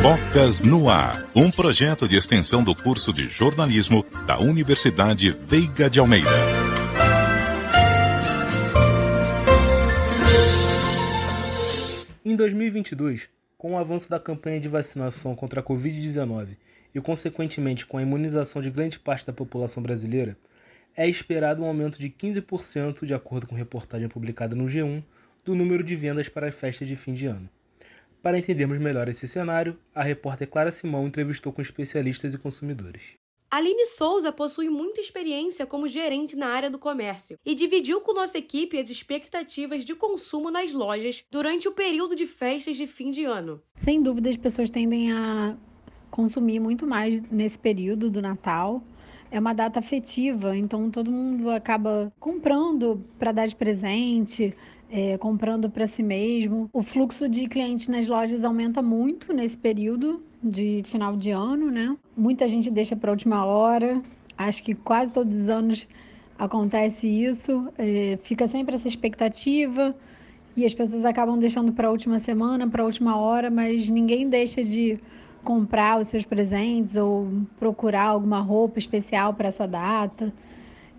Focas no ar, um projeto de extensão do curso de jornalismo da Universidade Veiga de Almeida. Em 2022, com o avanço da campanha de vacinação contra a Covid-19 e, consequentemente, com a imunização de grande parte da população brasileira, é esperado um aumento de 15%, de acordo com reportagem publicada no G1, do número de vendas para festas de fim de ano. Para entendermos melhor esse cenário, a repórter Clara Simão entrevistou com especialistas e consumidores. Aline Souza possui muita experiência como gerente na área do comércio e dividiu com nossa equipe as expectativas de consumo nas lojas durante o período de festas de fim de ano. Sem dúvida, as pessoas tendem a consumir muito mais nesse período do Natal. É uma data afetiva, então todo mundo acaba comprando para dar de presente, comprando para si mesmo. O fluxo de clientes nas lojas aumenta muito nesse período de final de ano, né? Muita gente deixa para a última hora, acho que quase todos os anos acontece isso, fica sempre essa expectativa e as pessoas acabam deixando para a última semana, para a última hora, mas ninguém deixa de comprar os seus presentes ou procurar alguma roupa especial para essa data.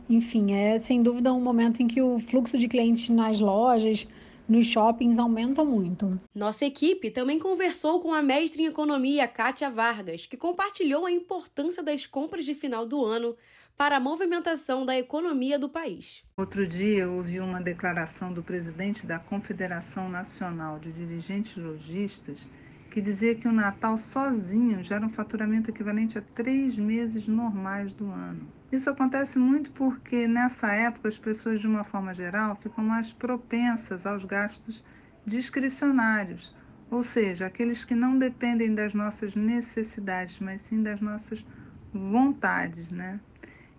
Enfim, é sem dúvida um momento em que o fluxo de clientes nas lojas, nos shoppings, aumenta muito. Nossa equipe também conversou com a mestre em economia Kátia Vargas, que compartilhou a importância das compras de final do ano para a movimentação da economia do país. Outro dia eu ouvi uma declaração do presidente da Confederação Nacional de Dirigentes Lojistas, que dizia que o Natal sozinho gera um faturamento equivalente a 3 meses normais do ano. Isso acontece muito porque, nessa época, as pessoas, de uma forma geral, ficam mais propensas aos gastos discricionários, ou seja, aqueles que não dependem das nossas necessidades, mas sim das nossas vontades, né?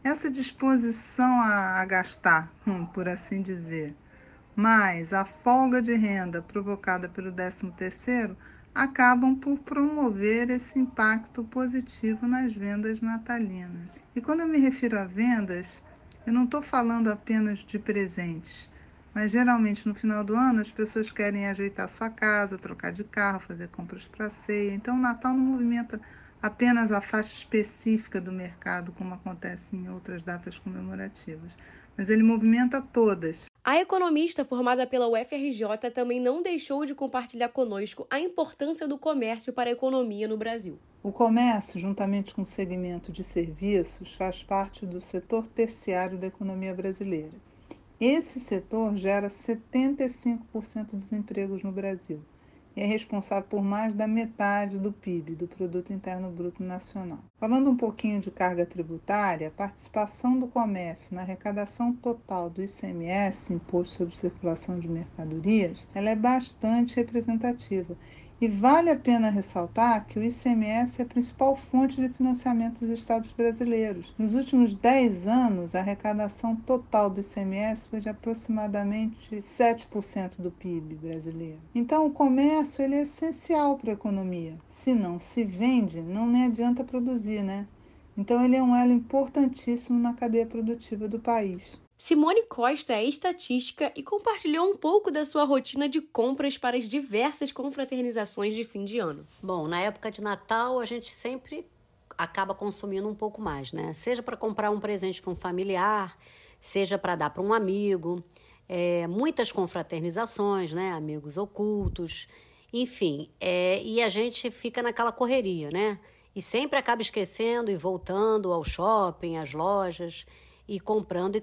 Essa disposição a gastar, por assim dizer, mas a folga de renda provocada pelo 13º acabam por promover esse impacto positivo nas vendas natalinas. E quando eu me refiro a vendas, eu não estou falando apenas de presentes, mas geralmente no final do ano as pessoas querem ajeitar sua casa, trocar de carro, fazer compras para ceia. Então o Natal não movimenta apenas a faixa específica do mercado, como acontece em outras datas comemorativas, mas ele movimenta todas. A economista formada pela UFRJ também não deixou de compartilhar conosco a importância do comércio para a economia no Brasil. O comércio, juntamente com o segmento de serviços, faz parte do setor terciário da economia brasileira. Esse setor gera 75% dos empregos no Brasil e é responsável por mais da metade do PIB, do Produto Interno Bruto Nacional. Falando um pouquinho de carga tributária, a participação do comércio na arrecadação total do ICMS, Imposto sobre Circulação de Mercadorias, ela é bastante representativa. E vale a pena ressaltar que o ICMS é a principal fonte de financiamento dos estados brasileiros. Nos últimos 10 anos, a arrecadação total do ICMS foi de aproximadamente 7% do PIB brasileiro. Então, o comércio ele é essencial para a economia. Se não se vende, não nem adianta produzir, né? Então, ele é um elo importantíssimo na cadeia produtiva do país. Simone Costa é estatística e compartilhou um pouco da sua rotina de compras para as diversas confraternizações de fim de ano. Bom, na época de Natal, a gente sempre acaba consumindo um pouco mais, né? Seja para comprar um presente para um familiar, seja para dar para um amigo, muitas confraternizações, né? Amigos ocultos, enfim. E a gente fica naquela correria, né? E sempre acaba esquecendo e voltando ao shopping, às lojas, e comprando, né?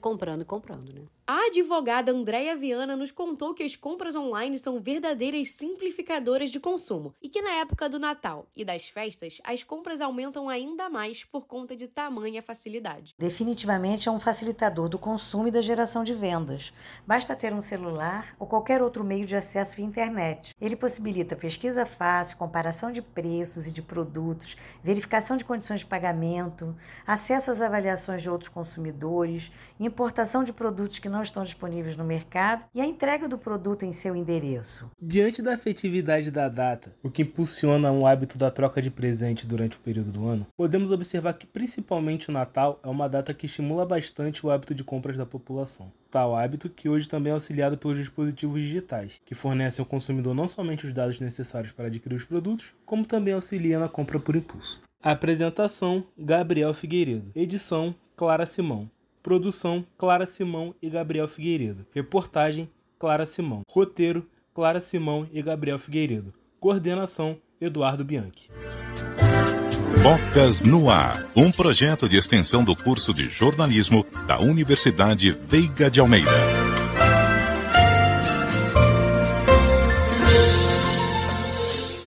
A advogada Andreia Viana nos contou que as compras online são verdadeiras simplificadoras de consumo e que na época do Natal e das festas, as compras aumentam ainda mais por conta de tamanha facilidade. Definitivamente é um facilitador do consumo e da geração de vendas. Basta ter um celular ou qualquer outro meio de acesso via internet. Ele possibilita pesquisa fácil, comparação de preços e de produtos, verificação de condições de pagamento, acesso às avaliações de outros consumidores, importação de produtos que não não estão disponíveis no mercado e a entrega do produto em seu endereço. Diante da afetividade da data, o que impulsiona um hábito da troca de presente durante o período do ano, podemos observar que principalmente o Natal é uma data que estimula bastante o hábito de compras da população. Tal hábito que hoje também é auxiliado pelos dispositivos digitais, que fornecem ao consumidor não somente os dados necessários para adquirir os produtos, como também auxilia na compra por impulso. Apresentação: Gabriel Figueiredo. Edição: Clara Simão. Produção: Clara Simão e Gabriel Figueiredo. Reportagem: Clara Simão. Roteiro: Clara Simão e Gabriel Figueiredo. Coordenação: Eduardo Bianchi. Focas no ar, um projeto de extensão do curso de jornalismo da Universidade Veiga de Almeida.